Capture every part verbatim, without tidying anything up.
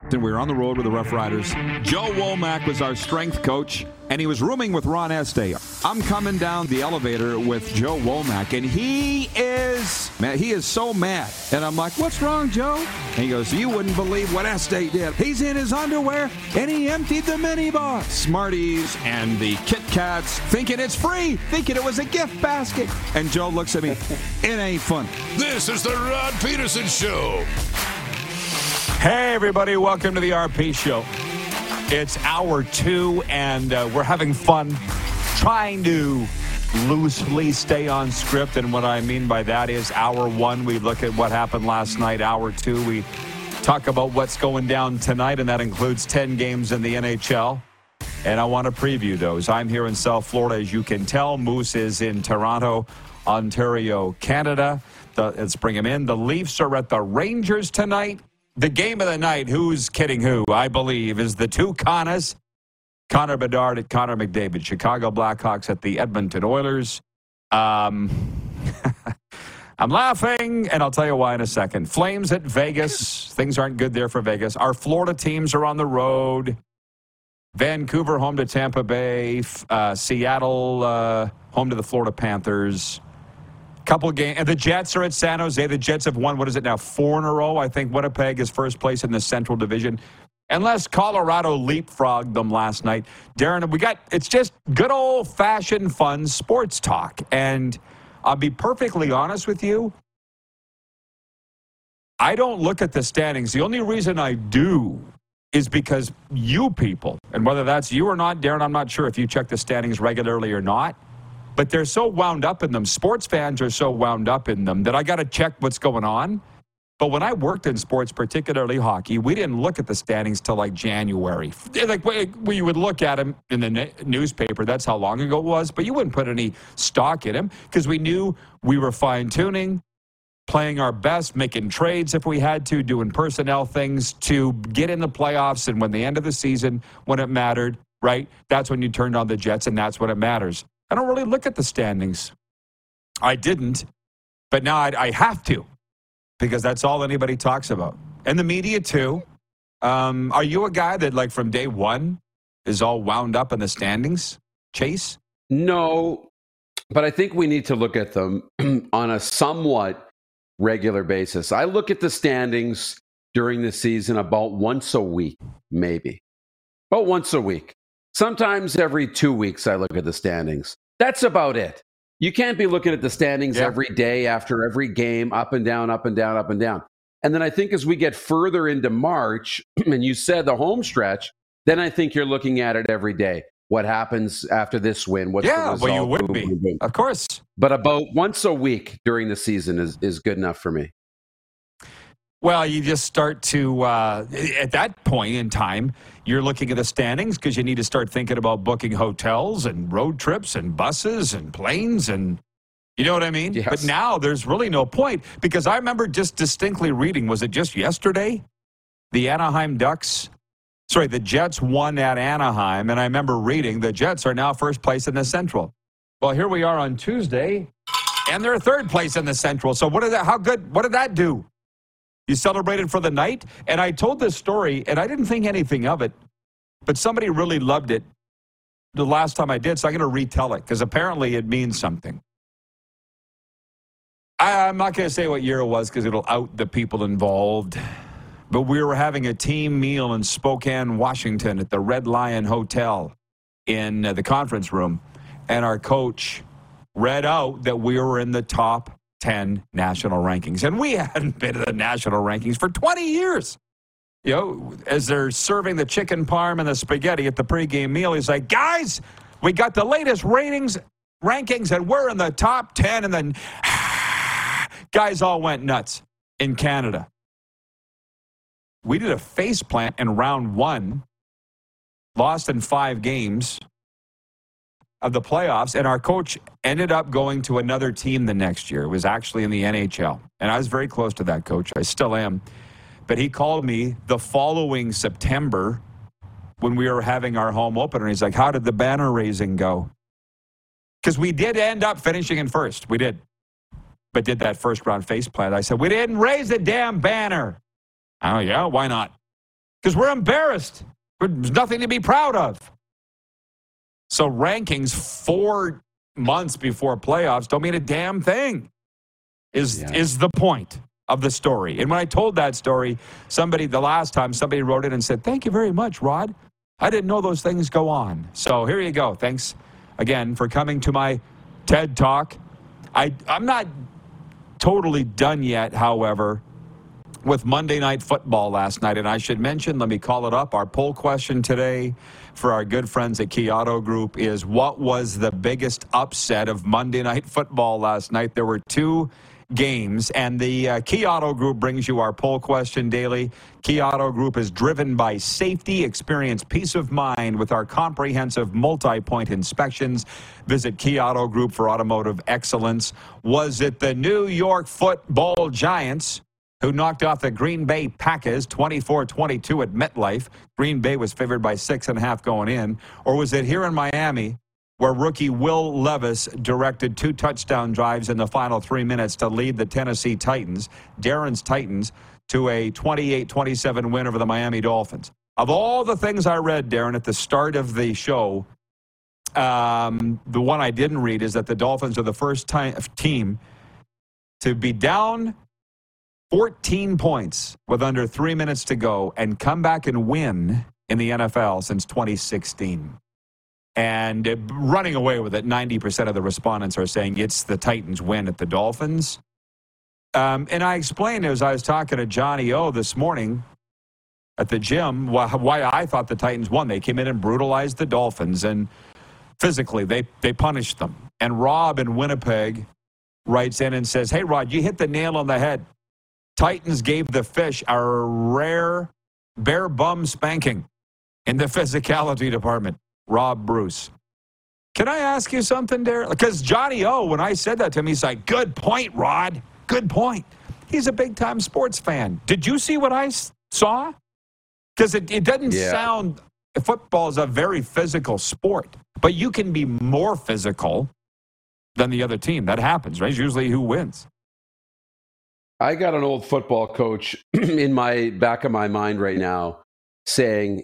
And we were on the road with the Rough Riders. Joe Womack was our strength coach, and he was rooming with Ron Este. I'm coming down the elevator with Joe Womack, and he is man, he is so mad. And I'm like, what's wrong, Joe? And he goes, you wouldn't believe what Este did. He's in his underwear, and he emptied the minibar. Smarties and the Kit Kats, thinking it's free, thinking it was a gift basket. And Joe looks at me, it ain't funny. This is the Rod Peterson Show. Hey, everybody. Welcome to the R P Show. It's hour two, and uh, we're having fun trying to loosely stay on script. And what I mean by that is hour one, we look at what happened last night. Hour two, we talk about what's going down tonight, and that includes ten games in the N H L. And I want to preview those. I'm here in South Florida, as you can tell. Moose is in Toronto, Ontario, Canada. The, let's bring him in. The Leafs are at the Rangers tonight. The game of the night, who's kidding who, I believe, is the two Connors. Connor Bedard at Connor McDavid. Chicago Blackhawks at the Edmonton Oilers. Um, I'm laughing, and I'll tell you why in a second. Flames at Vegas. Things aren't good there for Vegas. Our Florida teams are on the road. Vancouver home to Tampa Bay. Uh, Seattle uh, home to the Florida Panthers. Couple games, and the Jets are at San Jose. The Jets have won, what is it now, four in a row? I think Winnipeg is first place in the Central Division, unless Colorado leapfrogged them last night. Darren, we got, it's just good old-fashioned fun sports talk, and I'll be perfectly honest with you, I don't look at the standings. The only reason I do is because you people, and whether that's you or not, Darren, I'm not sure if you check the standings regularly or not, but they're so wound up in them. Sports fans are so wound up in them that I got to check what's going on. But when I worked in sports, particularly hockey, we didn't look at the standings till like January. Like we would look at them in the newspaper. That's how long ago it was. But you wouldn't put any stock in them because we knew we were fine-tuning, playing our best, making trades if we had to, doing personnel things to get in the playoffs. And when the end of the season, when it mattered, right, that's when you turned on the Jets, and that's when it matters. I don't really look at the standings. I didn't, but now I, I have to because that's all anybody talks about. And the media, too. Um, are you a guy that, like, from day one is all wound up in the standings, Chase? No, but I think we need to look at them on a somewhat regular basis. I look at the standings during the season about once a week, maybe. About once a week. Sometimes every two weeks I look at the standings. That's about it. You can't be looking at the standings yeah. every day after every game, up and down, up and down, up and down. And then I think as we get further into March, and you said the home stretch, then I think you're looking at it every day. What happens after this win? What's yeah, the result? Well, you would be. Of course. But about once a week during the season is, is good enough for me. Well, you just start to, uh, at that point in time, you're looking at the standings because you need to start thinking about booking hotels and road trips and buses and planes and, you know what I mean? Yes. But now there's really no point because I remember just distinctly reading, was it just yesterday? The Anaheim Ducks, sorry, the Jets won at Anaheim, and I remember reading the Jets are now first place in the Central. Well, here we are on Tuesday, and they're third place in the Central. So what did that, how good, what did that do? You celebrated for the night, and I told this story, and I didn't think anything of it, but somebody really loved it the last time I did, so I'm going to retell it, because apparently it means something. I, I'm not going to say what year it was, because it'll out the people involved, but we were having a team meal in Spokane, Washington at the Red Lion Hotel in the conference room, and our coach read out that we were in the top ten national rankings. And we hadn't been in the national rankings for twenty years. You know, as they're serving the chicken parm and the spaghetti at the pregame meal, he's like, guys, we got the latest ratings, rankings, and we're in the top ten. And then guys all went nuts in Canada. We did a face plant in round one, lost in five games of the playoffs, and our coach ended up going to another team the next year. It was actually in the N H L, and I was very close to that coach. I still am. But he called me the following September when we were having our home opener. He's like, how did the banner raising go? Because we did end up finishing in first. We did. But did that first round face plant. I said, we didn't raise the damn banner. Oh, yeah, why not? Because we're embarrassed. There's nothing to be proud of. So rankings four months before playoffs don't mean a damn thing is, yeah. is the point of the story. And when I told that story, somebody, the last time, somebody wrote it and said, thank you very much, Rod. I didn't know those things go on. So here you go. Thanks again for coming to my TED Talk. I, I'm not totally done yet, however, with Monday Night Football last night. And I should mention, let me call it up, our poll question today for our good friends at Key Auto Group is, what was the biggest upset of Monday Night Football last night? There were two games, and the uh, Key Auto Group brings you our poll question daily. Key Auto Group is driven by safety. Experience peace of mind with our comprehensive multi-point inspections. Visit Key Auto Group for automotive excellence. Was it the New York Football Giants who knocked off the Green Bay Packers twenty-four twenty-two at MetLife? Green Bay was favored by six and a half going in. Or was it here in Miami, where rookie Will Levis directed two touchdown drives in the final three minutes to lead the Tennessee Titans, Darren's Titans, to a twenty-eight twenty-seven win over the Miami Dolphins? Of all the things I read, Darren, at the start of the show, um, the one I didn't read is that the Dolphins are the first time, team to be down fourteen points with under three minutes to go and come back and win in the N F L since twenty sixteen. And running away with it, ninety percent of the respondents are saying it's the Titans win at the Dolphins. Um, and I explained as I was talking to Johnny O this morning at the gym why, why I thought the Titans won. They came in and brutalized the Dolphins, and physically they, they punished them. And Rob in Winnipeg writes in and says, hey, Rod, you hit the nail on the head. Titans gave the fish a rare bare bum spanking in the physicality department. Rob Bruce. Can I ask you something, Darren? Because Johnny O, when I said that to him, he's like, good point, Rod. Good point. He's a big-time sports fan. Did you see what I saw? Because it, it doesn't yeah. sound... Football is a very physical sport, but you can be more physical than the other team. That happens, right? It's usually who wins. I got an old football coach in my back of my mind right now saying,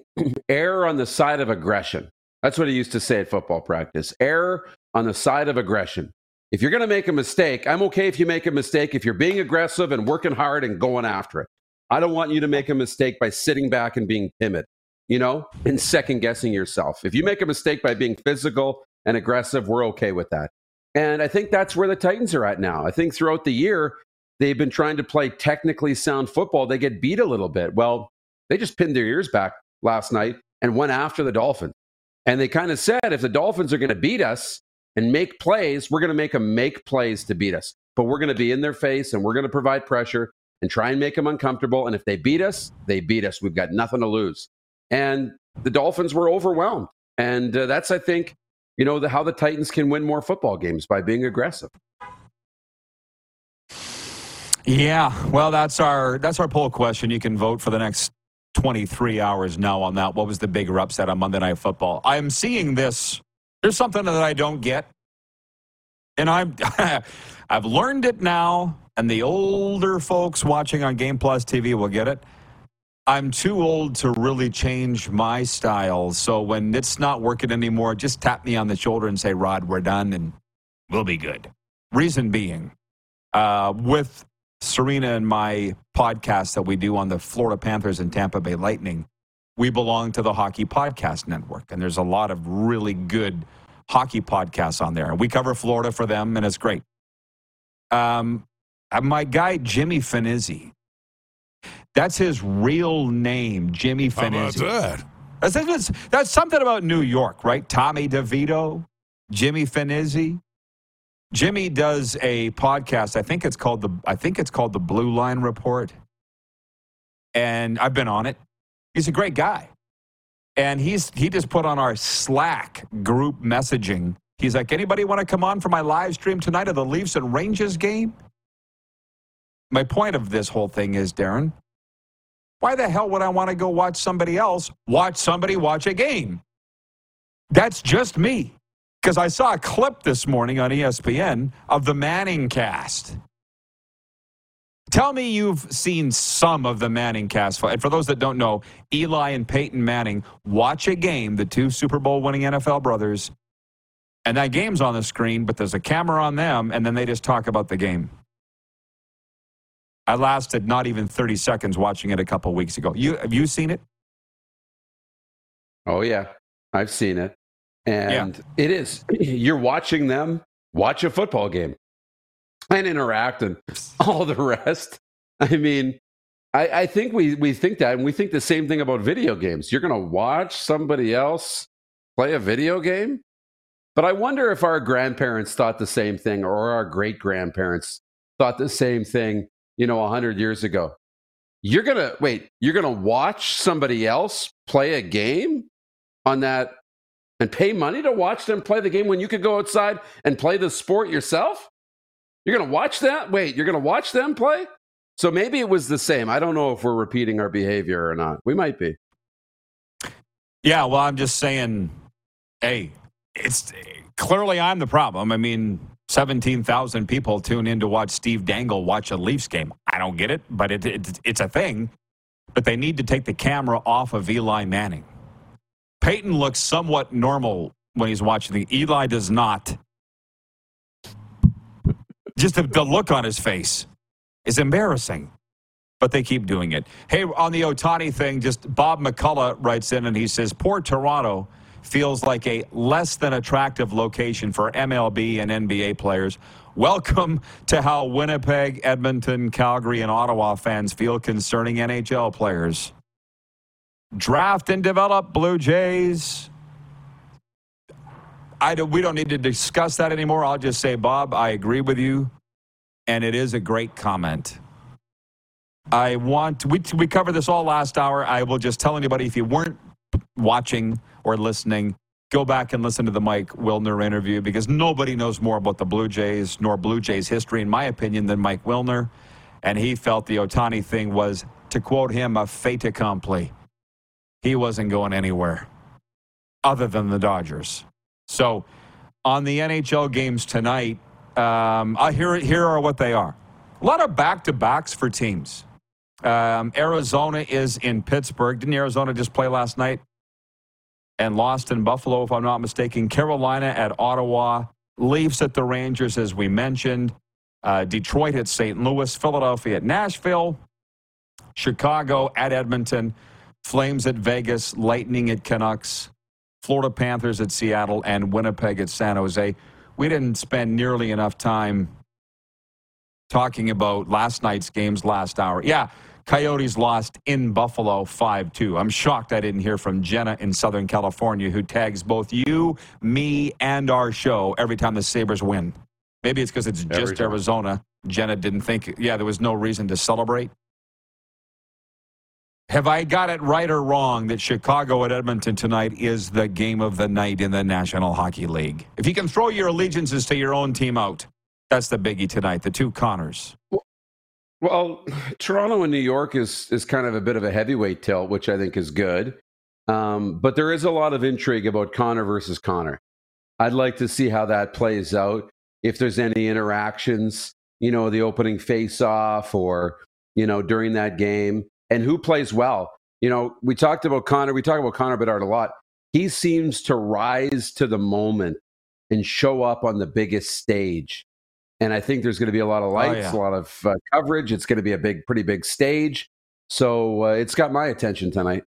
err on the side of aggression. That's what he used to say at football practice. Error on the side of aggression. If you're going to make a mistake, I'm okay if you make a mistake if you're being aggressive and working hard and going after it. I don't want you to make a mistake by sitting back and being timid, you know, and second-guessing yourself. If you make a mistake by being physical and aggressive, we're okay with that. And I think that's where the Titans are at now. I think throughout the year, they've been trying to play technically sound football. They get beat a little bit. Well, they just pinned their ears back last night and went after the Dolphins. And they kind of said, if the Dolphins are going to beat us and make plays, we're going to make them make plays to beat us. But we're going to be in their face, and we're going to provide pressure and try and make them uncomfortable. And if they beat us, they beat us. We've got nothing to lose. And the Dolphins were overwhelmed. And uh, that's, I think, you know, the, how the Titans can win more football games, by being aggressive. Yeah, well, that's our that's our poll question. You can vote for the next twenty-three hours now on that. What was the bigger upset on Monday Night Football? I'm seeing this. There's something that I don't get. And I'm, I've learned it now, and the older folks watching on Game Plus T V will get it. I'm too old to really change my style. So when it's not working anymore, just tap me on the shoulder and say, Rod, we're done, and we'll be good. Reason being, uh, with Serena and my podcast that we do on the Florida Panthers and Tampa Bay Lightning, we belong to the Hockey Podcast Network, and there's a lot of really good hockey podcasts on there. And we cover Florida for them, and it's great. Um, my guy, Jimmy Finizzi. That's his real name, Jimmy Finizzi. How about that? That's, that's, that's something about New York, right? Tommy DeVito, Jimmy Finizzi. Jimmy does a podcast. I think it's called the I think it's called the Blue Line Report. And I've been on it. He's a great guy. And he's he just put on our Slack group messaging. He's like, anybody want to come on for my live stream tonight of the Leafs and Rangers game? My point of this whole thing is, Darren, why the hell would I want to go watch somebody else watch somebody watch a game? That's just me. Because I saw a clip this morning on E S P N of the Manning cast. Tell me you've seen some of the Manning cast. And for those that don't know, Eli and Peyton Manning watch a game, the two Super Bowl winning N F L brothers, and that game's on the screen, but there's a camera on them, and then they just talk about the game. I lasted not even thirty seconds watching it a couple weeks ago. You, have you seen it? Oh, yeah. I've seen it. And yeah. It is. You're watching them watch a football game and interact and all the rest. I mean, I, I think we, we think that, and we think the same thing about video games. You're going to watch somebody else play a video game? But I wonder if our grandparents thought the same thing, or our great-grandparents thought the same thing, you know, one hundred years ago. You're going to, wait, you're going to watch somebody else play a game on that? And pay money to watch them play the game when you could go outside and play the sport yourself? You're going to watch that? Wait, you're going to watch them play? So maybe it was the same. I don't know if we're repeating our behavior or not. We might be. Yeah, well, I'm just saying, hey, it's clearly I'm the problem. I mean, seventeen thousand people tune in to watch Steve Dangle watch a Leafs game. I don't get it, but it, it it's a thing. But they need to take the camera off of Eli Manning. Peyton looks somewhat normal when he's watching the game. Eli does not. Just the, the look on his face is embarrassing, but they keep doing it. Hey, on the Ohtani thing, just Bob McCullough writes in and he says, poor Toronto feels like a less than attractive location for M L B and N B A players. Welcome to how Winnipeg, Edmonton, Calgary, and Ottawa fans feel concerning N H L players. Draft and develop Blue Jays. I do, we don't need to discuss that anymore. I'll just say, Bob, I agree with you, and it is a great comment. I want we we covered this all last hour. I will just tell anybody, if you weren't watching or listening, go back and listen to the Mike Wilner interview, because nobody knows more about the Blue Jays nor Blue Jays history, in my opinion, than Mike Wilner, and he felt the Ohtani thing was, to quote him, a fait accompli. He wasn't going anywhere other than the Dodgers. So on the N H L games tonight, um, uh, here, here are what they are. A lot of back-to-backs for teams. Um, Arizona is in Pittsburgh. Didn't Arizona just play last night and lost in Buffalo, if I'm not mistaken? Carolina at Ottawa. Leafs at the Rangers, as we mentioned. Uh, Detroit at Saint Louis. Philadelphia at Nashville. Chicago at Edmonton. Flames at Vegas, Lightning at Canucks, Florida Panthers at Seattle, and Winnipeg at San Jose. We didn't spend nearly enough time talking about last night's games last hour. Yeah, Coyotes lost in Buffalo five two. I'm shocked I didn't hear from Jenna in Southern California, who tags both you, me, and our show every time the Sabres win. Maybe it's because it's just Arizona. Jenna didn't think, yeah, there was no reason to celebrate. Have I got it right or wrong that Chicago at Edmonton tonight is the game of the night in the National Hockey League? If you can throw your allegiances to your own team out, that's the biggie tonight, the two Connors. Well, well Toronto and New York is is kind of a bit of a heavyweight tilt, which I think is good. Um, but there is a lot of intrigue about Connor versus Connor. I'd like to see how that plays out, if there's any interactions, you know, the opening face-off or, you know, during that game. And who plays well? You know, we talked about Connor. We talk about Connor Bedard a lot. He seems to rise to the moment and show up on the biggest stage. And I think there's going to be a lot of lights, oh, yeah. a lot of uh, coverage. It's going to be a big, pretty big stage. So uh, it's got my attention tonight.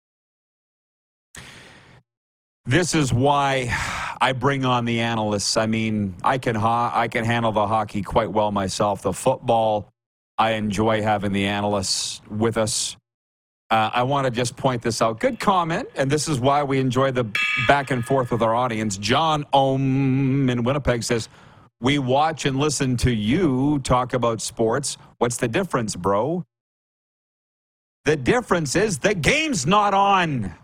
This is why I bring on the analysts. I mean, I can ha- I can handle the hockey quite well myself. The football, I enjoy having the analysts with us. Uh, I want to just point this out. Good comment, and this is why we enjoy the back and forth with our audience. John Ohm in Winnipeg says, we watch and listen to you talk about sports. What's the difference, bro? The difference is the game's not on.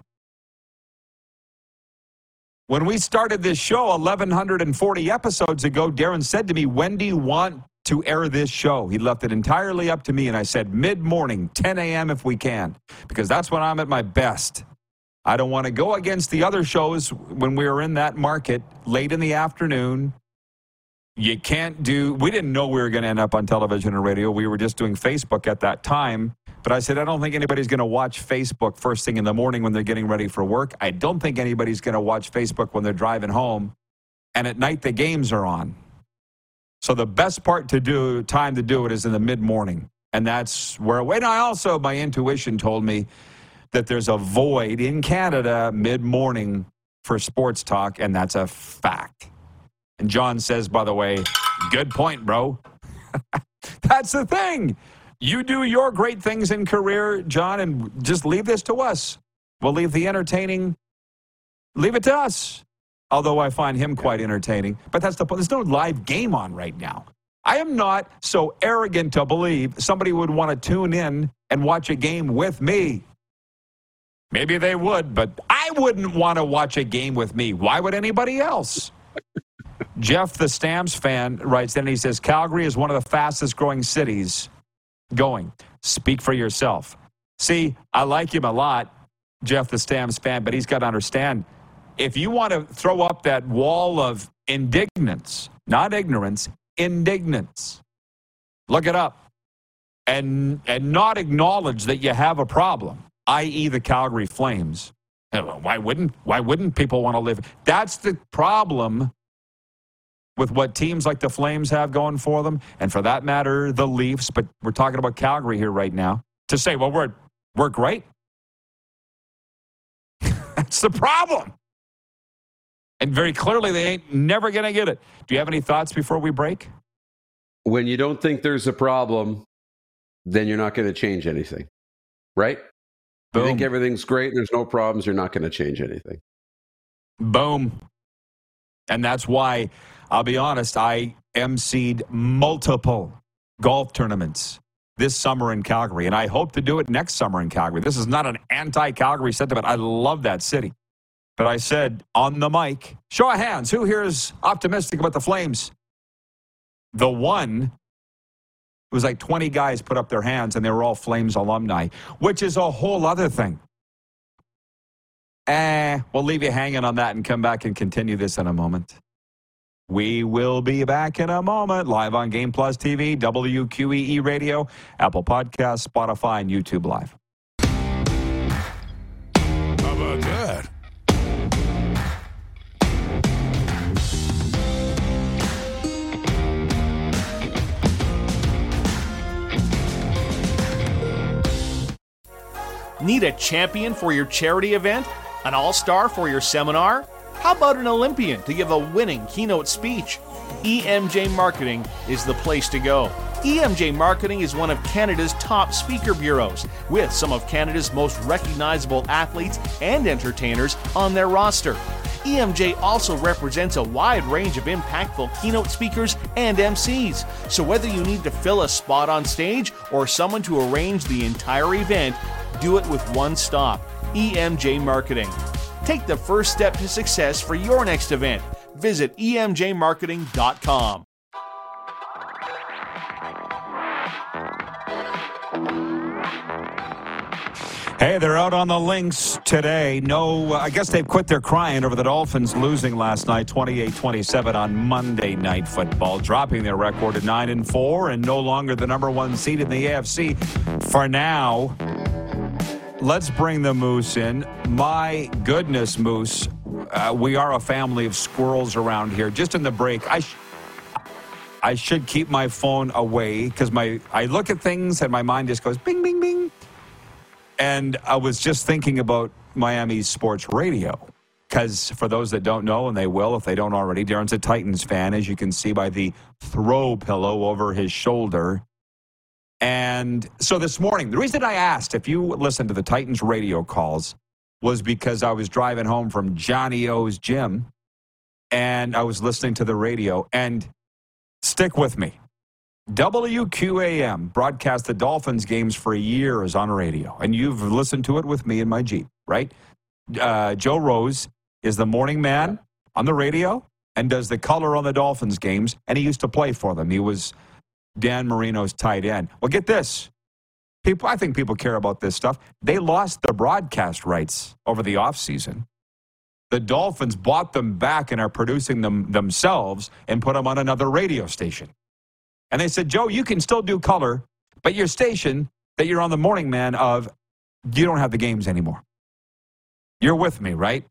When we started this show eleven forty episodes ago, Darren said to me, when do you want to air this show? He left it entirely up to me, and I said mid-morning, ten a.m. if we can, because that's when I'm at my best. I don't want to go against the other shows when we were in that market late in the afternoon. You can't do, we didn't know we were going to end up on television and radio. We were just doing Facebook at that time. But I said, I don't think anybody's going to watch Facebook first thing in the morning when they're getting ready for work. I don't think anybody's going to watch Facebook when they're driving home. And at night, the games are on. So the best part to do, time to do it is in the mid-morning. And that's where, and I also, my intuition told me that there's a void in Canada mid-morning for sports talk. And that's a fact. And John says, by the way, good point, bro. That's the thing. You do your great things in career, John, and just leave this to us. We'll leave the entertaining, leave it to us. Although I find him quite entertaining. But that's the point. There's no live game on right now. I am not so arrogant to believe somebody would want to tune in and watch a game with me. Maybe they would, but I wouldn't want to watch a game with me. Why would anybody else? Jeff, the Stamps fan, writes in and he says, Calgary is one of the fastest growing cities going. Speak for yourself. See, I like him a lot, Jeff, the Stamps fan, but he's got to understand, if you want to throw up that wall of indignance, not ignorance, indignance, look it up and and not acknowledge that you have a problem, that is the Calgary Flames. Why wouldn't, why wouldn't people want to live? That's the problem with what teams like the Flames have going for them, and for that matter, the Leafs, but we're talking about Calgary here right now, to say, well, we're, we're great. That's the problem. And very clearly, they ain't never going to get it. Do you have any thoughts before we break? When you don't think there's a problem, then you're not going to change anything, right? Boom. You think everything's great, there's no problems, you're not going to change anything. Boom. And that's why, I'll be honest, I emceed multiple golf tournaments this summer in Calgary, and I hope to do it next summer in Calgary. This is not an anti-Calgary sentiment. I love that city. But I said on the mic, show of hands, who here is optimistic about the Flames? The one, it was like twenty guys put up their hands, and they were all Flames alumni, which is a whole other thing. Eh, we'll leave you hanging on that and come back and continue this in a moment. We will be back in a moment, live on Game Plus T V, W Q E E Radio, Apple Podcasts, Spotify, and YouTube Live. How about that? Need a champion for your charity event? An all-star for your seminar? How about an Olympian to give a winning keynote speech? E M J Marketing is the place to go. E M J Marketing is one of Canada's top speaker bureaus, with some of Canada's most recognizable athletes and entertainers on their roster. E M J also represents a wide range of impactful keynote speakers and M Cs. So whether you need to fill a spot on stage or someone to arrange the entire event, do it with one stop, E M J Marketing. Take the first step to success for your next event. Visit E M J marketing dot com. Hey, they're out on the links today. No, I guess they've quit their crying over the Dolphins losing last night, twenty-eight twenty-seven on Monday Night Football, dropping their record to nine and four and no longer the number one seed in the A F C for now. Let's bring the Moose in. My goodness, Moose, uh, we are a family of squirrels around here. Just in the break, I sh- I should keep my phone away because my I look at things and my mind just goes bing, bing, bing. And I was just thinking about Miami Sports Radio because for those that don't know, and they will if they don't already, Darren's a Titans fan, as you can see by the throw pillow over his shoulder. And so this morning, the reason I asked if you listened to the Titans radio calls was because I was driving home from Johnny O's gym and I was listening to the radio. And stick with me. W Q A M broadcast the Dolphins games for years on radio. And you've listened to it with me in my Jeep, right? Uh, Joe Rose is the morning man on the radio and does the color on the Dolphins games. And he used to play for them. He was Dan Marino's tight end. Well, get this. People, I think people care about this stuff. They lost the broadcast rights over the offseason. The Dolphins bought them back and are producing them themselves and put them on another radio station. And they said, Joe, you can still do color, but your station that you're on the morning man of, you don't have the games anymore. You're with me, right?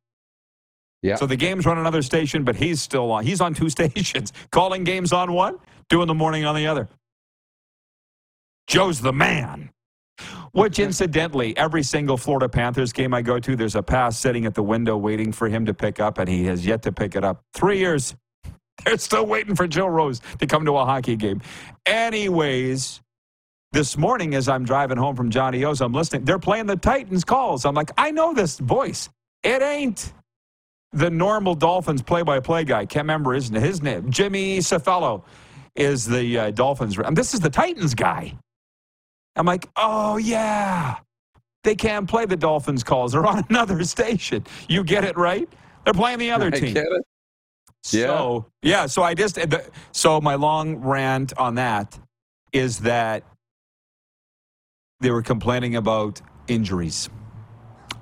Yeah. So the games run another station, but he's still on. He's on two stations, calling games on one, doing the morning on the other. Joe's the man. Which, incidentally, every single Florida Panthers game I go to, there's a pass sitting at the window waiting for him to pick up, and he has yet to pick it up. Three years, they're still waiting for Joe Rose to come to a hockey game. Anyways, this morning as I'm driving home from Johnny O's, I'm listening. They're playing the Titans calls. I'm like, I know this voice. It ain't the normal Dolphins play-by-play guy. Can't remember his, his name. Jimmy Cefalo is the uh, Dolphins. And this is the Titans guy. I'm like, oh, yeah, they can't play the Dolphins calls. They're on another station. You get it, right? They're playing the other I team. Get it. Yeah. So, yeah, so I just – so my long rant on that is that they were complaining about injuries,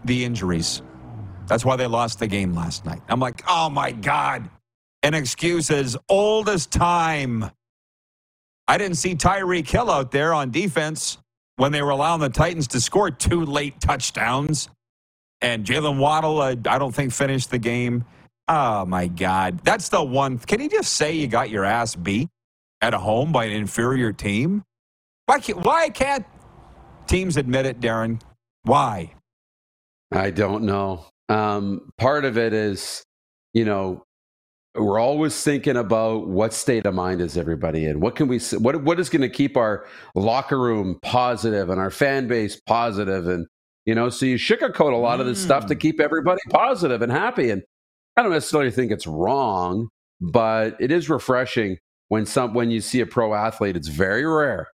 the injuries. That's why they lost the game last night. I'm like, oh, my God, an excuse as old as time. I didn't see Tyreek Hill out there on defense when they were allowing the Titans to score two late touchdowns. And Jalen Waddle, uh, I don't think, finished the game. Oh, my God. That's the one. Can you just say you got your ass beat at home by an inferior team? Why can't, why can't teams admit it, Darren? Why? I don't know. Um, part of it is, you know, we're always thinking about what state of mind is everybody in. What can we? What what is going to keep our locker room positive and our fan base positive? And you know, so you sugarcoat a lot mm. of this stuff to keep everybody positive and happy. And I don't necessarily think it's wrong, but it is refreshing when some when you see a pro athlete. It's very rare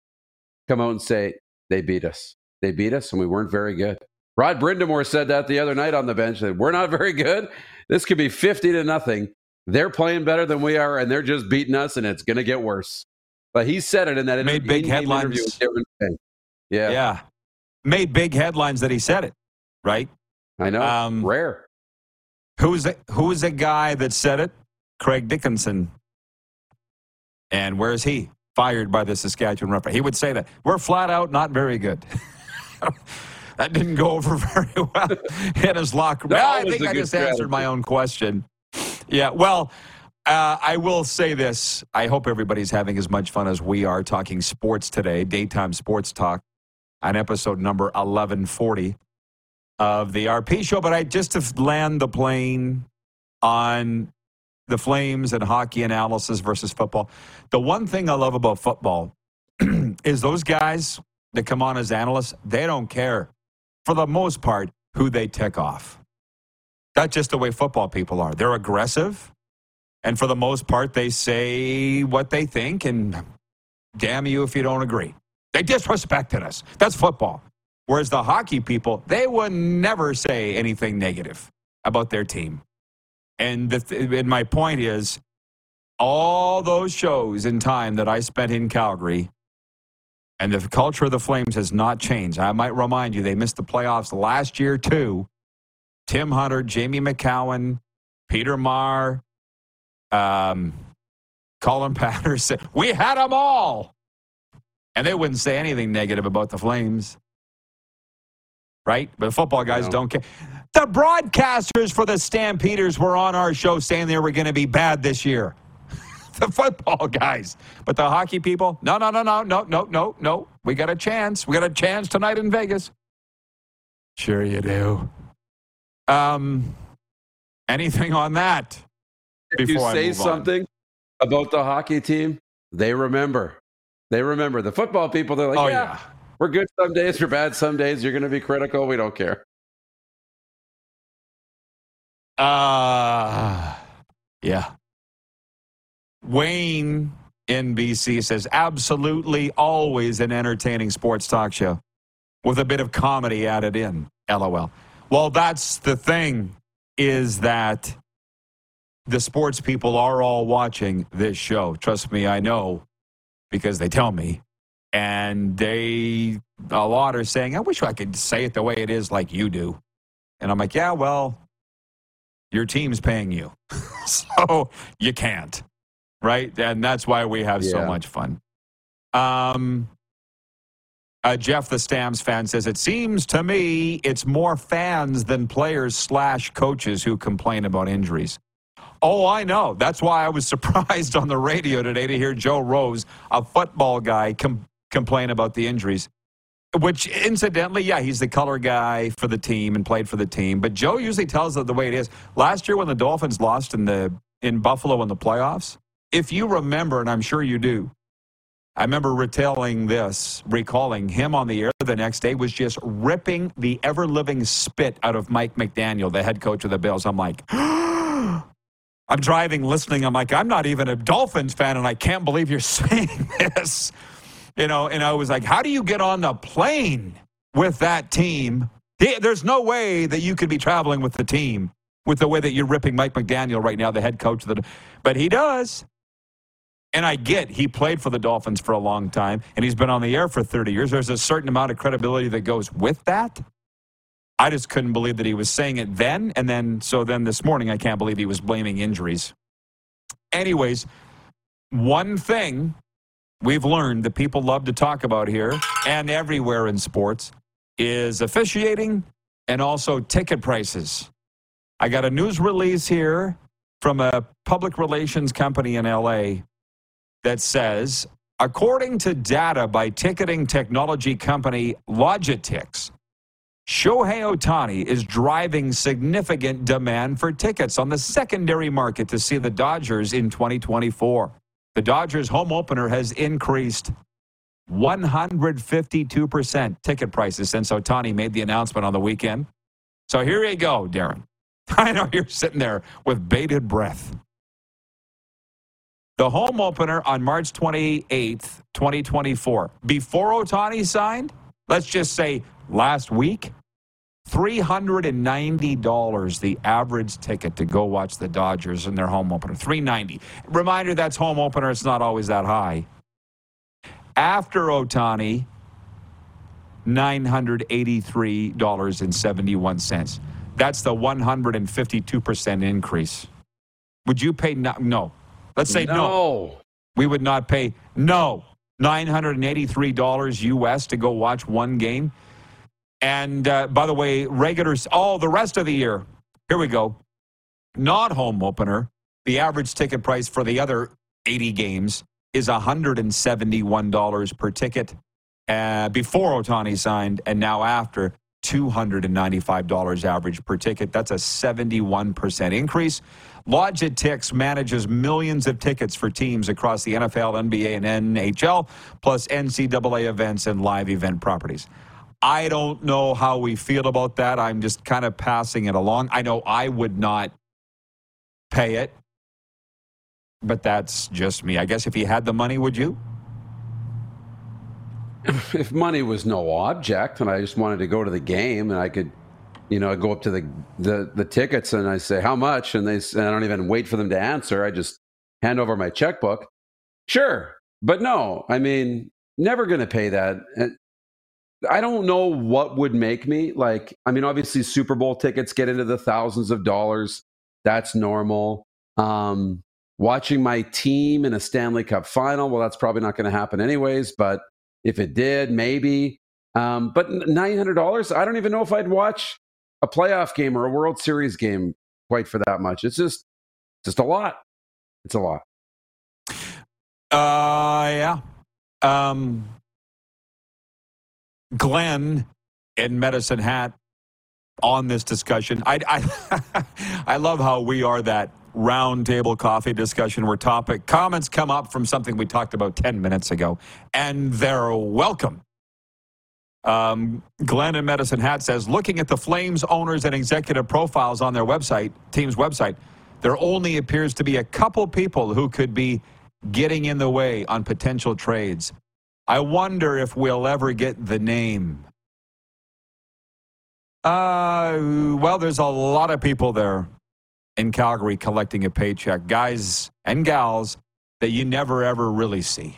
come out and say they beat us. They beat us, and we weren't very good. Rod Brindamore said that the other night on the bench. That we're not very good. This could be fifty to nothing. They're playing better than we are, and they're just beating us, and it's going to get worse. But he said it in that interview. Made big headlines. Yeah. Yeah. Made big headlines that he said it, right? I know. Um, Rare. Who's the, who's the guy that said it? Craig Dickinson. And where is he? Fired by the Saskatchewan Roughriders. He would say that. We're flat out not very good. That didn't go over very well in his locker room. I think I just strategy. answered my own question. Yeah, well, uh, I will say this. I hope everybody's having as much fun as we are talking sports today, daytime sports talk, on episode number eleven forty of the R P Show. But I just to land the plane on the Flames and hockey analysis versus football. The one thing I love about football is those guys that come on as analysts, they don't care, for the most part, who they tick off. That's just the way football people are. They're aggressive, and for the most part, they say what they think, and damn you if you don't agree. They disrespected us. That's football. Whereas the hockey people, they would never say anything negative about their team. And, the th- and my point is, all those shows in time that I spent in Calgary, and the culture of the Flames has not changed. I might remind you, they missed the playoffs last year, too. Tim Hunter, Jamie McCowan, Peter Maher, um, Colin Patterson. We had them all. And they wouldn't say anything negative about the Flames. Right? But the football guys no. don't care. The broadcasters for the Stampeders were on our show saying they were going to be bad this year. the football guys. But the hockey people, no, no, no, no, no, no, no, no. We got a chance. We got a chance tonight in Vegas. Sure you do. Um, anything on that? If you say something on? about the hockey team, they remember. They remember. The football people, they're like, oh, yeah, yeah, we're good some days, we're bad some days. You're going to be critical. We don't care. Uh, yeah. Wayne in B C says, absolutely always an entertaining sports talk show with a bit of comedy added in. L O L. Well, that's the thing, is that the sports people are all watching this show. Trust me, I know, because they tell me. And they, a lot are saying, I wish I could say it the way it is like you do. And I'm like, yeah, well, your team's paying you. So you can't. Right? And that's why we have yeah. so much fun. Um, uh, Jeff the Stamps fan says, it seems to me it's more fans than players slash coaches who complain about injuries. Oh, I know. That's why I was surprised on the radio today to hear Joe Rose, a football guy, com- complain about the injuries. Which, incidentally, yeah, he's the color guy for the team and played for the team. But Joe usually tells it the way it is. Last year when the Dolphins lost in the in Buffalo in the playoffs, if you remember, and I'm sure you do, I remember retailing this, recalling him on the air the next day was just ripping the ever-living spit out of Mike McDaniel, the head coach of the Bills. I'm like... I'm driving, listening. I'm like, I'm not even a Dolphins fan, and I can't believe you're saying this. You know, and I was like, how do you get on the plane with that team? There's no way that you could be traveling with the team with the way that you're ripping Mike McDaniel right now, the head coach of the, but he does. And I get he played for the Dolphins for a long time, and he's been on the air for thirty years. There's a certain amount of credibility that goes with that. I just couldn't believe that he was saying it then, and then, so then this morning, I can't believe he was blaming injuries. Anyways, one thing we've learned that people love to talk about here and everywhere in sports is officiating and also ticket prices. I got a news release here from a public relations company in L A that says, according to data by ticketing technology company Logitix, Shohei Ohtani is driving significant demand for tickets on the secondary market to see the Dodgers in twenty twenty-four. The Dodgers home opener has increased one hundred fifty-two percent ticket prices since Ohtani made the announcement on the weekend. So here you go, Darren. I know you're sitting there with bated breath. The home opener on March twenty-eighth, twenty twenty-four. Before Ohtani signed, let's just say last week, three hundred ninety dollars the average ticket to go watch the Dodgers in their home opener. three hundred ninety dollars. Reminder, that's home opener. It's not always that high. After Ohtani, nine hundred eighty-three dollars and seventy-one cents. That's the one hundred fifty-two percent increase. Would you pay no? no. Let's say no. no. We would not pay no. nine hundred eighty-three dollars U S to go watch one game. And, uh, by the way, regulars, all the rest of the year, here we go, not home opener, the average ticket price for the other eighty games is one hundred seventy-one dollars per ticket uh, before Ohtani signed, and now after, two hundred ninety-five dollars average per ticket. That's a seventy-one percent increase. Logitix manages millions of tickets for teams across the N F L, N B A, and N H L, plus N C double A events and live event properties. I don't know how we feel about that. I'm just kind of passing it along. I know I would not pay it, but that's just me. I guess if you had the money, would you? If money was no object and I just wanted to go to the game and I could, you know, go up to the, the, the tickets and I say, how much? And they and I don't even wait for them to answer. I just hand over my checkbook. Sure. But no, I mean, never going to pay that. I don't know what would make me like, I mean, obviously Super Bowl tickets get into the thousands of dollars. That's normal. Um, watching my team in a Stanley Cup final. Well, that's probably not going to happen anyways, but if it did, maybe. Um, but nine hundred dollars, I don't even know if I'd watch a playoff game or a World Series game quite for that much. It's just just a lot. It's a lot. Uh, yeah. Um, Glenn in Medicine Hat on this discussion. I, I, I love how we are that round table coffee discussion where topic comments come up from something we talked about ten minutes ago, and they're welcome. Um, Glenn in Medicine Hat says, looking at the Flames owners and executive profiles on their website, team's website, there only appears to be a couple people who could be getting in the way on potential trades. I wonder if we'll ever get the name. Uh, well, there's a lot of people there in Calgary collecting a paycheck, guys and gals that you never ever really see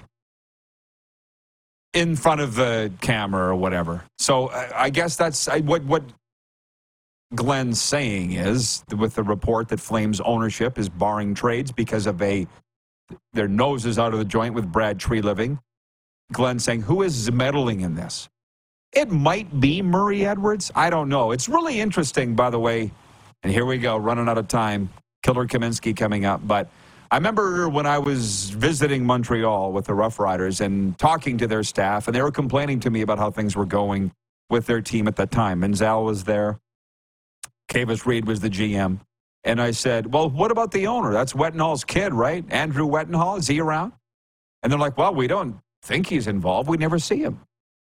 in front of the camera or whatever. So I guess that's what what Glenn's saying is, with the report that Flames ownership is barring trades because of a their nose is out of the joint with Brad Tree Living. Glenn saying, who is meddling in this? It might be Murray Edwards. I don't know. It's really interesting, by the way. And here we go, running out of time. Killer Kaminsky coming up. But I remember when I was visiting Montreal with the Rough Riders and talking to their staff, and they were complaining to me about how things were going with their team at that time. Manziel was there. Cavus Reed was the G M. And I said, well, what about the owner? That's Wettenhall's kid, right? Andrew Wettenhall, is he around? And they're like, well, we don't think he's involved. We never see him.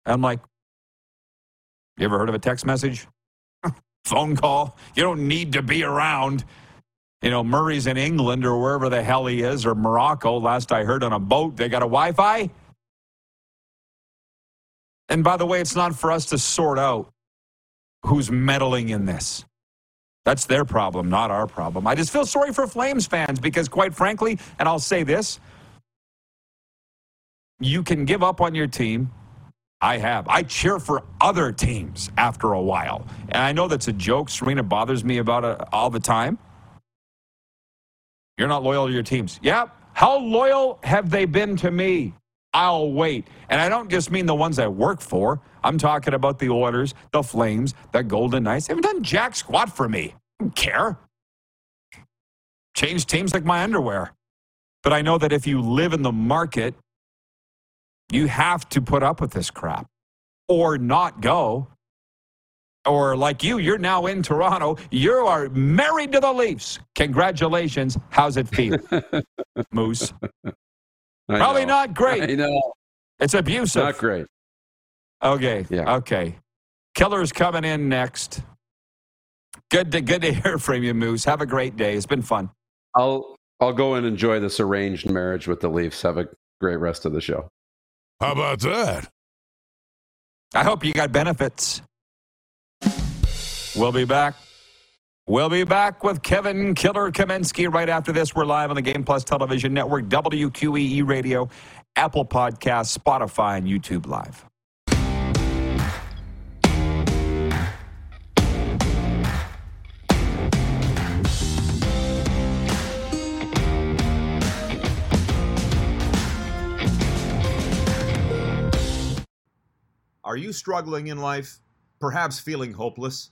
I'm like, you ever heard of a text message? Phone call? You don't need to be around. You know, Murray's in England or wherever the hell he is, or Morocco. Last I heard, on a boat. They got a Wi-Fi? And by the way, it's not for us to sort out who's meddling in this. That's their problem, not our problem. I just feel sorry for Flames fans because, quite frankly, and I'll say this, you can give up on your team. I have. I cheer for other teams after a while. And I know that's a joke. Serena bothers me about it all the time. You're not loyal to your teams. Yeah. How loyal have they been to me? I'll wait. And I don't just mean the ones I work for. I'm talking about the Oilers, the Flames, the Golden Knights. They haven't done jack squat for me. I don't care. Change teams like my underwear. But I know that if you live in the market, you have to put up with this crap or not go. Or like you, you're now in Toronto. You are married to the Leafs. Congratulations. How's it feel? Moose. I Probably know. Not great. I know. It's abusive. Not great. Okay. Yeah. Okay. Killer's coming in next. Good to good to hear from you, Moose. Have a great day. It's been fun. I'll I'll go and enjoy this arranged marriage with the Leafs. Have a great rest of the show. How about that? I hope you got benefits. We'll be back. We'll be back with Kevin Killer Kaminsky right after this. We're live on the Game Plus Television Network, W Q E E Radio, Apple Podcasts, Spotify, and YouTube Live. Are you struggling in life, perhaps feeling hopeless,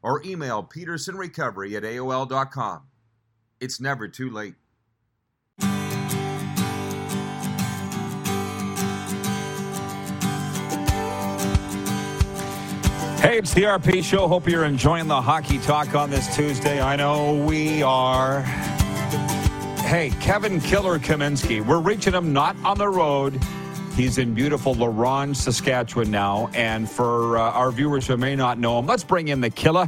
or email petersonrecovery at A O L dot com. It's never too late. Hey, it's the R P Show. Hope you're enjoying the hockey talk on this Tuesday. I know we are. Hey, Kevin Killer Kaminsky. We're reaching him not on the road. He's in beautiful LaRonge, Saskatchewan now. And for uh, our viewers who may not know him, let's bring in the killer,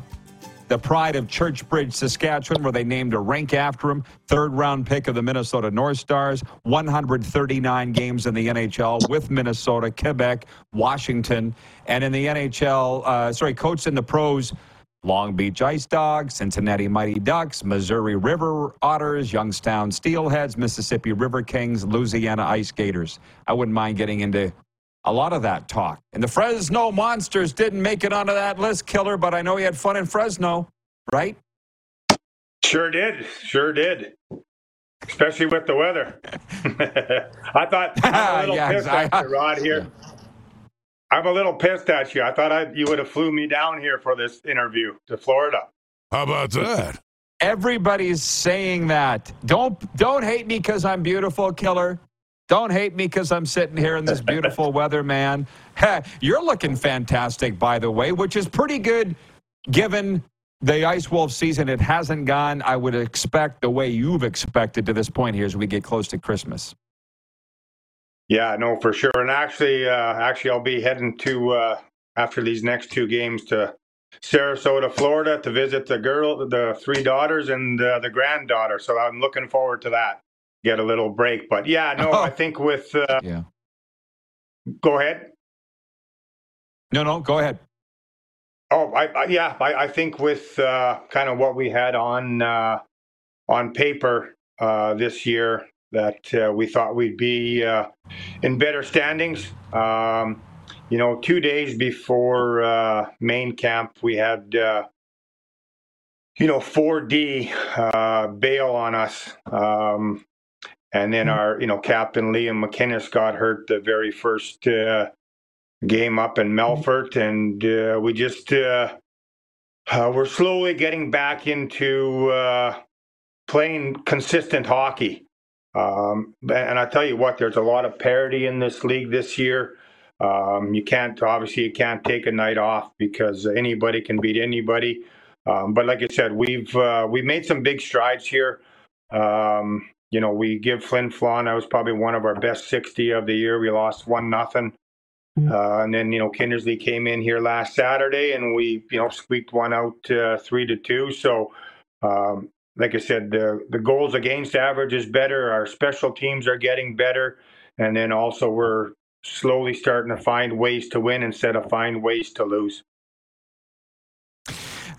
the pride of Churchbridge, Saskatchewan, where they named a rink after him. Third-round pick of the Minnesota North Stars. one hundred thirty-nine games in the N H L with Minnesota, Quebec, Washington. And in the N H L, uh, sorry, coached in the pros Long Beach Ice Dogs, Cincinnati Mighty Ducks, Missouri River Otters, Youngstown Steelheads, Mississippi River Kings, Louisiana Ice Gators. I wouldn't mind getting into a lot of that talk. And the Fresno Monsters didn't make it onto that list, Killer, but I know you had fun in Fresno, right? Sure did. Sure did. Especially with the weather. I thought I'm a little yeah, pissed I, at you, Rod, here. Yeah. I'm a little pissed at you. I thought I, you would have flew me down here for this interview to Florida. How about that? Everybody's saying that. Don't don't hate me because I'm beautiful, Killer. Don't hate me because I'm sitting here in this beautiful weather, man. Hey, you're looking fantastic, by the way, which is pretty good given the Ice Wolf season. It hasn't gone, I would expect, the way you've expected to this point here as we get close to Christmas. Yeah, no, for sure. And actually, uh, actually, I'll be heading to, uh, after these next two games, to Sarasota, Florida, to visit the girl, the three daughters and uh, the granddaughter. So I'm looking forward to that. Get a little break. But yeah, no, oh. I think with... Uh, yeah. Go ahead. No, no, go ahead. Oh, I, I, yeah, I, I think with uh, kind of what we had on, uh, on paper uh, this year, that uh, we thought we'd be uh, in better standings. Um, you know, two days before uh, main camp, we had, uh, you know, four D uh, bail on us. Um, and then our, you know, Captain Liam McInnes got hurt the very first uh, game up in Melfort. And uh, we just, uh, uh, we're slowly getting back into uh, playing consistent hockey. Um, and I tell you what, there's a lot of parity in this league this year. Um, you can't, obviously you can't take a night off because anybody can beat anybody. Um, but like I said, we've, uh, we've made some big strides here. Um, you know, we give Flin Flon, that was probably one of our best sixty of the year. We lost one nothing. Mm-hmm. Uh, and then, you know, Kindersley came in here last Saturday and we, you know, squeaked one out, uh, three to two. So, um, like I said, the, the goals against average is better. Our special teams are getting better. And then also we're slowly starting to find ways to win instead of find ways to lose.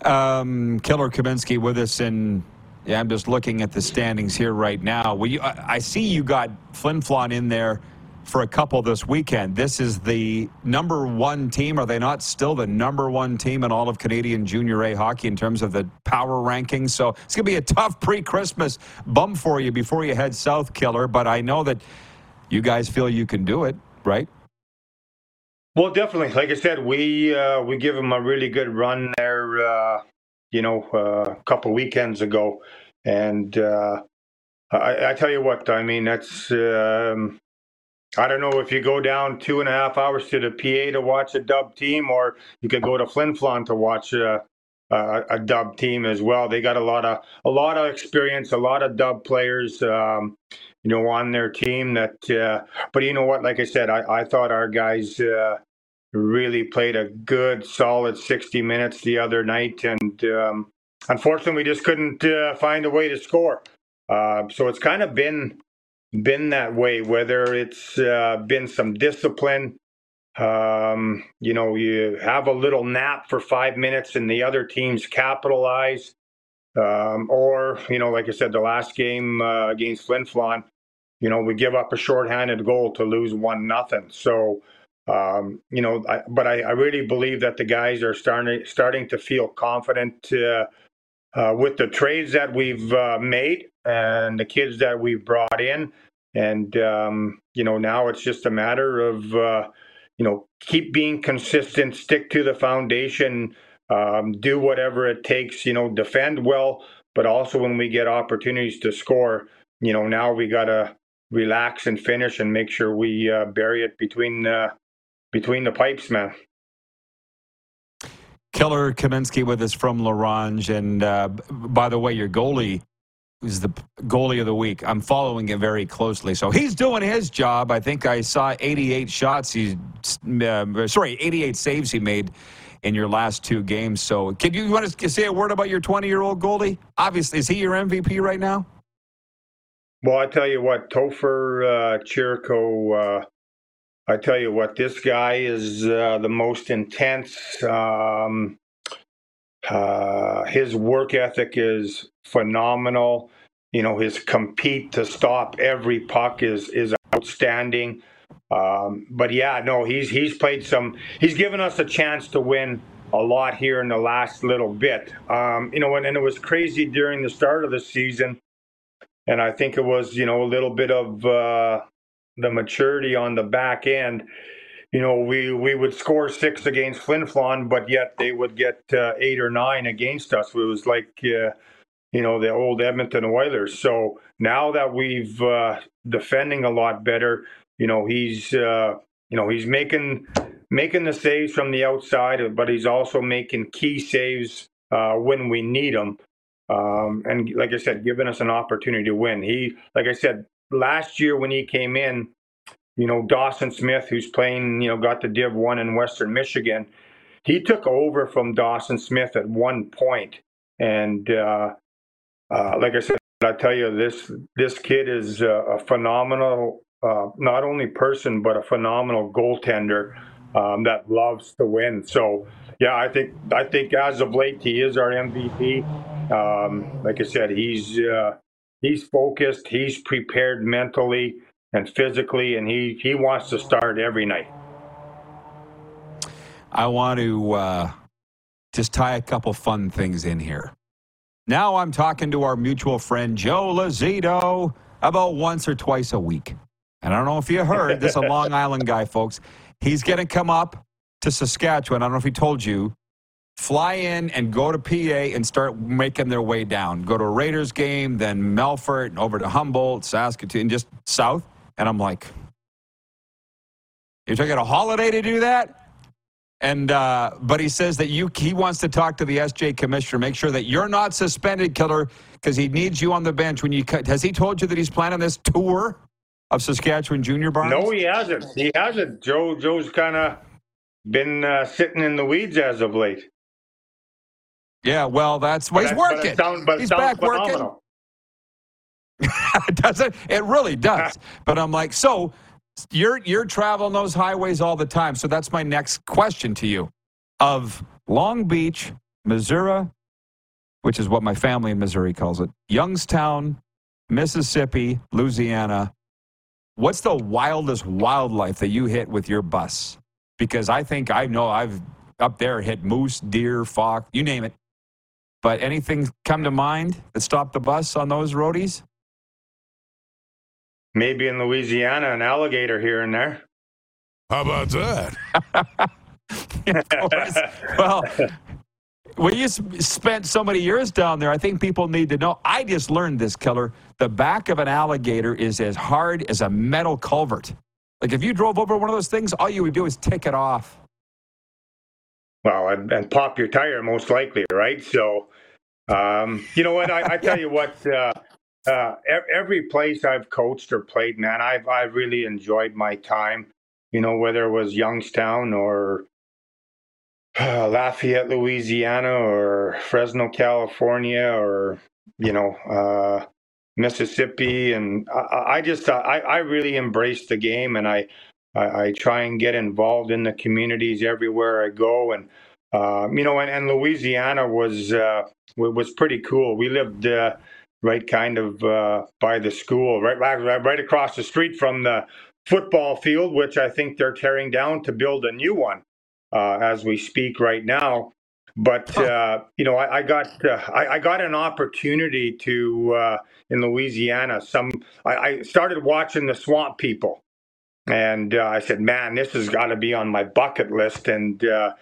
Um, Killer Kaminski with us. And yeah, I'm just looking at the standings here right now. Well, you, I, I see you got Flin Flon in there for a couple this weekend. This is the number one team. Are they not still the number one team in all of Canadian Junior A hockey in terms of the power rankings? So it's going to be a tough pre-Christmas bum for you before you head south, Killer. But I know that you guys feel you can do it, right? Well, definitely. Like I said, we uh, we give them a really good run there, uh, you know, uh, a couple weekends ago. And uh, I, I tell you what, I mean, that's... Um, I don't know if you go down two and a half hours to the P A to watch a dub team, or you could go to Flin Flon to watch a, a, a dub team as well. They got a lot of a lot of experience, a lot of dub players, um, you know, on their team. That, uh, but you know what? Like I said, I, I thought our guys uh, really played a good, solid sixty minutes the other night, and um, unfortunately, we just couldn't uh, find a way to score. Uh, so it's kind of been. been that way, whether it's uh, been some discipline, um, you know, you have a little nap for five minutes and the other teams capitalize, um, or, you know, like I said, the last game uh, against Flin Flon, you know, we give up a shorthanded goal to lose one nothing. So, um, you know, I, but I, I really believe that the guys are starting, starting to feel confident uh, uh, with the trades that we've uh, made and the kids that we've brought in. And, um, you know, now it's just a matter of, uh, you know, keep being consistent, stick to the foundation, um, do whatever it takes, you know, defend well, but also when we get opportunities to score, you know, now we got to relax and finish and make sure we uh, bury it between, uh, between the pipes, man. Killer Kaminski with us from LaRange. And uh, by the way, your goalie is the goalie of the week. I'm following it very closely. So he's doing his job. I think I saw eighty-eight shots. He, uh, sorry, eighty-eight saves he made in your last two games. So can you, you want to say a word about your twenty-year-old goalie? Obviously, is he your M V P right now? Well, I tell you what, Topher uh, Chirico, uh, I tell you what, this guy is uh, the most intense, um, Uh, his work ethic is phenomenal. You know, his compete to stop every puck is is outstanding. Um, but yeah, no, he's he's played some. He's given us a chance to win a lot here in the last little bit. Um, you know, and, and it was crazy during the start of the season. And I think it was, you know, a little bit of uh, the maturity on the back end. You know, we, we would score six against Flin Flon, but yet they would get uh, eight or nine against us. It was like, uh, you know, the old Edmonton Oilers. So now that we've uh, defending a lot better, you know, he's, uh, you know, he's making making the saves from the outside, but he's also making key saves uh, when we need them. Um, and like I said, giving us an opportunity to win. He, like I said, last year when he came in, you know, Dawson Smith, who's playing, you know, got the Div one in Western Michigan. He took over from Dawson Smith at one point. And uh, uh, like I said, I tell you, this this kid is a, a phenomenal, uh, not only person, but a phenomenal goaltender um, that loves to win. So, yeah, I think I think as of late, he is our M V P. Um, like I said, he's uh, he's focused, he's prepared mentally and physically, and he, he wants to start every night. I want to uh, just tie a couple fun things in here. Now I'm talking to our mutual friend Joe Lazzito about once or twice a week. And I don't know if you heard, this is a Long Island guy, folks. He's going to come up to Saskatchewan. I don't know if he told you. Fly in and go to P A and start making their way down. Go to a Raiders game, then Melfort, and over to Humboldt, Saskatoon, just south. And I'm like, you're taking a holiday to do that? And uh, but he says that you he wants to talk to the S J commissioner, make sure that you're not suspended, Killer, because he needs you on the bench when you cut. Has he told you that he's planning this tour of Saskatchewan junior bars? No, he hasn't. He hasn't. Joe Joe's kind of been uh, sitting in the weeds as of late. Yeah, well, that's why he's working. But it sound, but he's sounds back phenomenal. Working. It doesn't. It really does. But I'm like, so you're you're traveling those highways all the time. So that's my next question to you, of Long Beach, Missouri, which is what my family in Missouri calls it, Youngstown, Mississippi, Louisiana. What's the wildest wildlife that you hit with your bus? Because I think I know I've up there hit moose, deer, fox, you name it. But anything come to mind that stopped the bus on those roadies? Maybe in Louisiana, an alligator here and there. How about that? Well, when you spent so many years down there, I think people need to know. I just learned this, Keller. The back of an alligator is as hard as a metal culvert. Like if you drove over one of those things, all you would do is tick it off. Well, and, and pop your tire most likely, right? So, um, you know what? I, I tell you what. Uh, uh, every place I've coached or played, man, I've I really enjoyed my time. You know, whether it was Youngstown or uh, Lafayette, Louisiana, or Fresno, California, or you know, uh, Mississippi, and I, I just I, I really embraced the game, and I. I, I try and get involved in the communities everywhere I go, and uh, you know, and, and Louisiana was uh, was pretty cool. We lived uh, right kind of uh, by the school, right, right right across the street from the football field, which I think they're tearing down to build a new one uh, as we speak right now. But uh, you know, I, I got uh, I, I got an opportunity to uh, in Louisiana. Some I, I started watching the Swamp People. And uh, I said, man, this has got to be on my bucket list. And uh,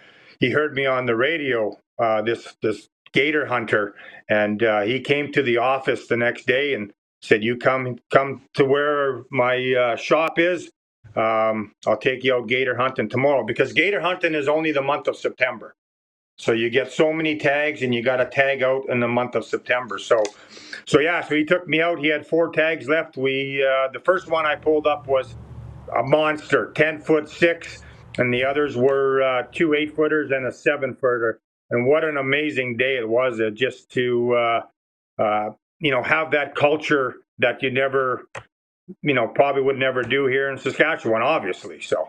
he heard me on the radio, uh, this this gator hunter. And uh, he came to the office the next day and said, you come come to where my uh, shop is. Um, I'll take you out gator hunting tomorrow. Because gator hunting is only the month of September. So you get so many tags and you got to tag out in the month of September. So, so yeah, so he took me out. He had four tags left. We uh, the first one I pulled up was a monster, ten foot six, and the others were uh, two eight footers and a seven footer. And what an amazing day it was uh, just to, uh, uh, you know, have that culture that you never, you know, probably would never do here in Saskatchewan, obviously. So.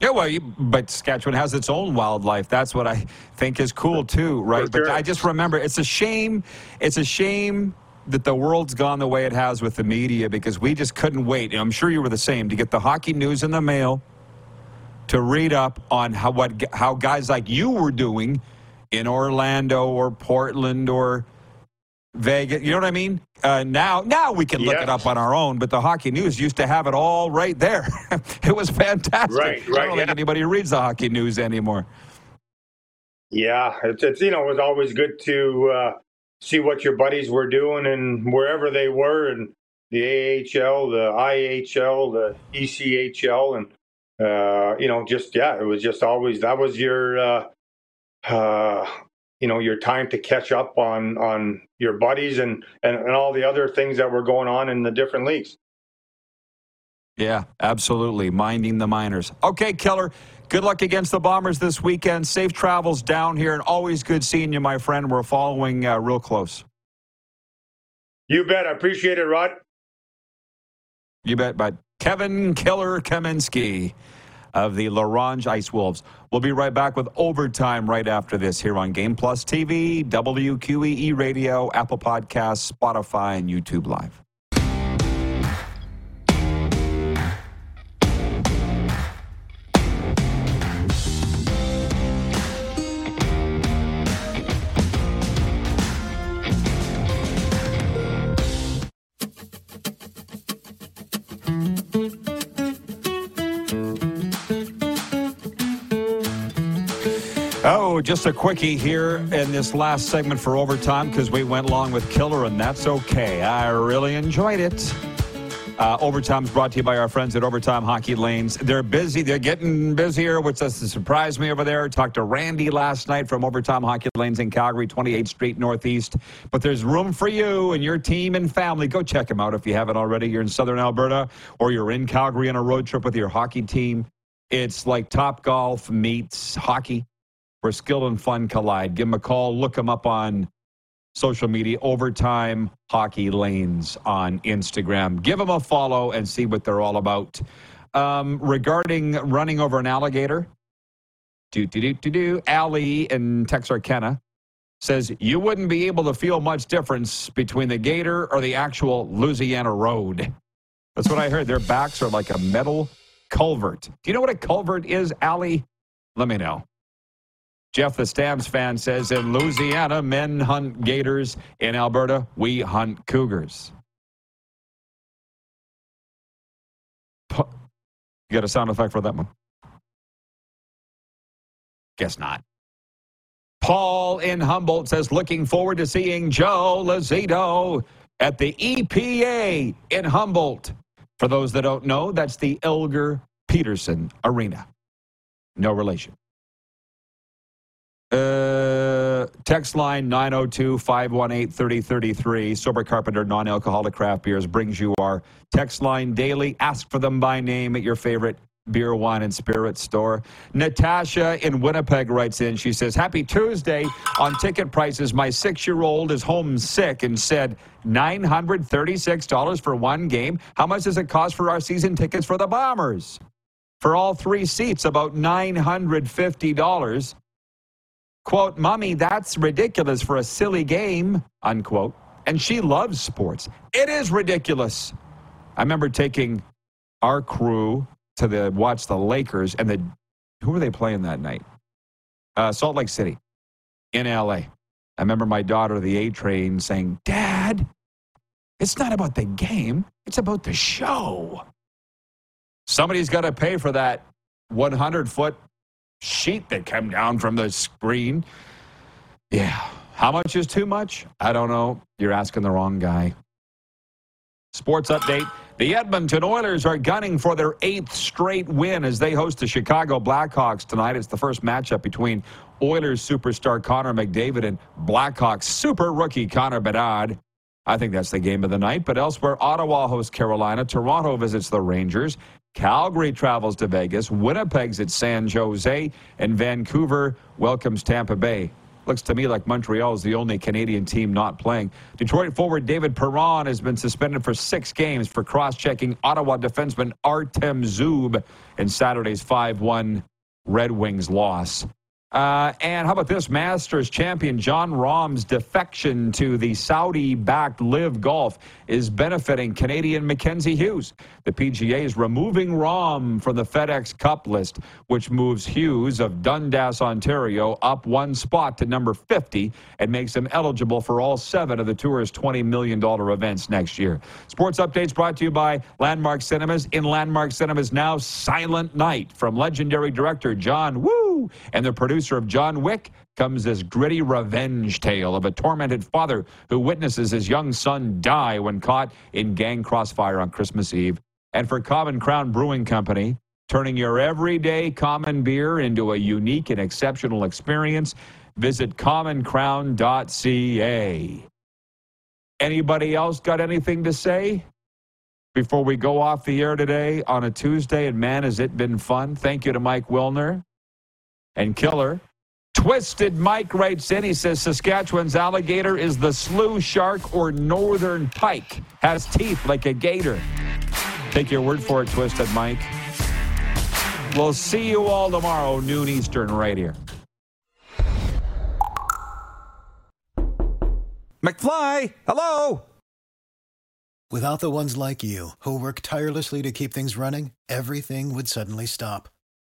Yeah, well, you, but Saskatchewan has its own wildlife. That's what I think is cool too, right? Sure. But I just remember, it's a shame. It's a shame that the world's gone the way it has with the media, because we just couldn't wait. And I'm sure you were the same, to get the hockey news in the mail, to read up on how what how guys like you were doing in Orlando or Portland or Vegas. You know what I mean? Uh, now, now we can look yes. it up on our own, but the hockey news used to have it all right there. It was fantastic. Right, right, I don't yeah. think anybody reads the hockey news anymore. Yeah, it's, it's you know, it was always good to uh, see what your buddies were doing and wherever they were, and the A H L, the I H L, the E C H L, and uh, you know, just yeah, it was just always that was your uh, uh, you know, your time to catch up on on. your buddies and, and, and all the other things that were going on in the different leagues. Yeah, absolutely. Minding the minors. Okay, Keller, good luck against the Bombers this weekend. Safe travels down here, and always good seeing you, my friend. We're following uh, real close. You bet. I appreciate it, Rod. You bet, bud. Kevin Keller Kaminsky of the LaRange Ice Wolves. We'll be right back with Overtime right after this here on Game Plus T V, W Q E E Radio, Apple Podcasts, Spotify, and YouTube Live. Oh, just a quickie here in this last segment for Overtime, because we went long with Killer, and that's okay. I really enjoyed it. Uh, Overtime's brought to you by our friends at Overtime Hockey Lanes. They're busy. They're getting busier, which doesn't surprise me over there. Talked to Randy last night from Overtime Hockey Lanes in Calgary, twenty-eighth Street Northeast. But there's room for you and your team and family. Go check them out if you haven't already. You're in Southern Alberta, or you're in Calgary on a road trip with your hockey team. It's like Top Golf meets hockey, where skill and fun collide. Give them a call. Look them up on social media, Overtime Hockey Lanes on Instagram. Give them a follow and see what they're all about. Um, regarding running over an alligator, do do do do do. Allie in Texarkana says, you wouldn't be able to feel much difference between the gator or the actual Louisiana road. That's what I heard. Their backs are like a metal culvert. Do you know what a culvert is, Allie? Let me know. Jeff, the Stamps fan, says, in Louisiana, men hunt gators. In Alberta, we hunt cougars. You got a sound effect for that one? Guess not. Paul in Humboldt says, looking forward to seeing Joe Lazzito at the E P A in Humboldt. For those that don't know, that's the Elger Peterson Arena. No relation. Uh, text line nine oh two, five one eight, three oh three three. Sober Carpenter non-alcoholic craft beers brings you our text line daily. Ask for them by name at your favorite beer, wine, and spirit store. Natasha in Winnipeg writes in. She says, happy Tuesday. On ticket prices, my six-year-old is homesick and said nine hundred thirty-six dollars for one game. How much does it cost for our season tickets for the Bombers? For all three seats, about nine hundred fifty dollars. Quote, mommy, that's ridiculous for a silly game, unquote. And she loves sports. It is ridiculous. I remember taking our crew to the watch the Lakers and the, who were they playing that night? Uh, Salt Lake City in L A. I remember my daughter, the A Train, saying, Dad, it's not about the game. It's about the show. Somebody's got to pay for that hundred-foot sheet that came down from the screen. Yeah. How much is too much? I don't know. You're asking the wrong guy. Sports update. The Edmonton Oilers are gunning for their eighth straight win as they host the Chicago Blackhawks tonight. It's the first matchup between Oilers superstar Connor McDavid and Blackhawks super rookie Connor Bedard. I think that's the game of the night. But elsewhere, Ottawa hosts Carolina. Toronto visits the Rangers. Calgary travels to Vegas. Winnipeg's at San Jose. And Vancouver welcomes Tampa Bay Looks to me like Montreal is the only Canadian team not playing. Detroit forward David Perron has been suspended for six games for cross-checking Ottawa defenseman Artem Zub in Saturday's five one Red Wings loss. Uh, and how about this? Masters champion John Rahm's defection to the Saudi-backed Live Golf is benefiting Canadian Mackenzie Hughes. The P G A is removing Rahm from the FedEx Cup list, which moves Hughes of Dundas, Ontario, up one spot to number fifty and makes him eligible for all seven of the tour's twenty million dollars events next year. Sports updates brought to you by Landmark Cinemas. In Landmark Cinemas now, Silent Night from legendary director John Woo and the producer of John Wick comes this gritty revenge tale of a tormented father who witnesses his young son die when caught in gang crossfire on Christmas Eve. And for Common Crown Brewing Company, turning your everyday common beer into a unique and exceptional experience, visit common crown dot c a. Anybody else got anything to say before we go off the air today on a Tuesday? And man, has it been fun. Thank you to Mike Wilner. And killer. Twisted Mike writes in. He says Saskatchewan's alligator is the slough shark or northern pike. Has teeth like a gator. Take your word for it, Twisted Mike. We'll see you all tomorrow, noon Eastern, right here. McFly, hello. Without the ones like you who work tirelessly to keep things running, everything would suddenly stop.